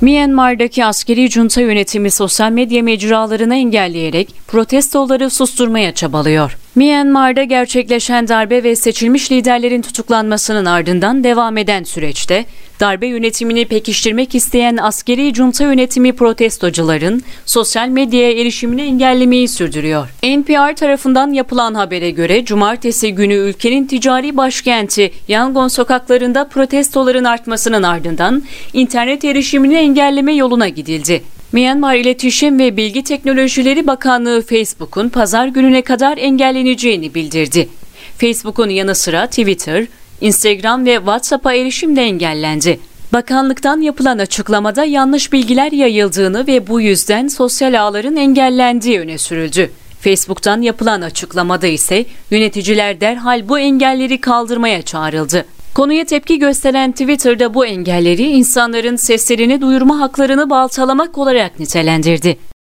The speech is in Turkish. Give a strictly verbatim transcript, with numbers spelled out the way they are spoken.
Myanmar'daki askeri junta yönetimi sosyal medya mecralarını engelleyerek protestoları susturmaya çabalıyor. Myanmar'da gerçekleşen darbe ve seçilmiş liderlerin tutuklanmasının ardından devam eden süreçte darbe yönetimini pekiştirmek isteyen askeri junta yönetimi protestocuların sosyal medyaya erişimini engellemeyi sürdürüyor. N P R tarafından yapılan habere göre cumartesi günü ülkenin ticari başkenti Yangon sokaklarında protestoların artmasının ardından internet erişimini engelleme yoluna gidildi. Myanmar İletişim ve Bilgi Teknolojileri Bakanlığı Facebook'un pazar gününe kadar engelleneceğini bildirdi. Facebook'un yanı sıra Twitter, Instagram ve WhatsApp'a erişim de engellendi. Bakanlıktan yapılan açıklamada yanlış bilgiler yayıldığını ve bu yüzden sosyal ağların engellendiği öne sürüldü. Facebook'tan yapılan açıklamada ise yöneticiler derhal bu engelleri kaldırmaya çağrıldı. Konuya tepki gösteren Twitter'da bu engelleri insanların seslerini duyurma haklarını baltalamak olarak nitelendirdi.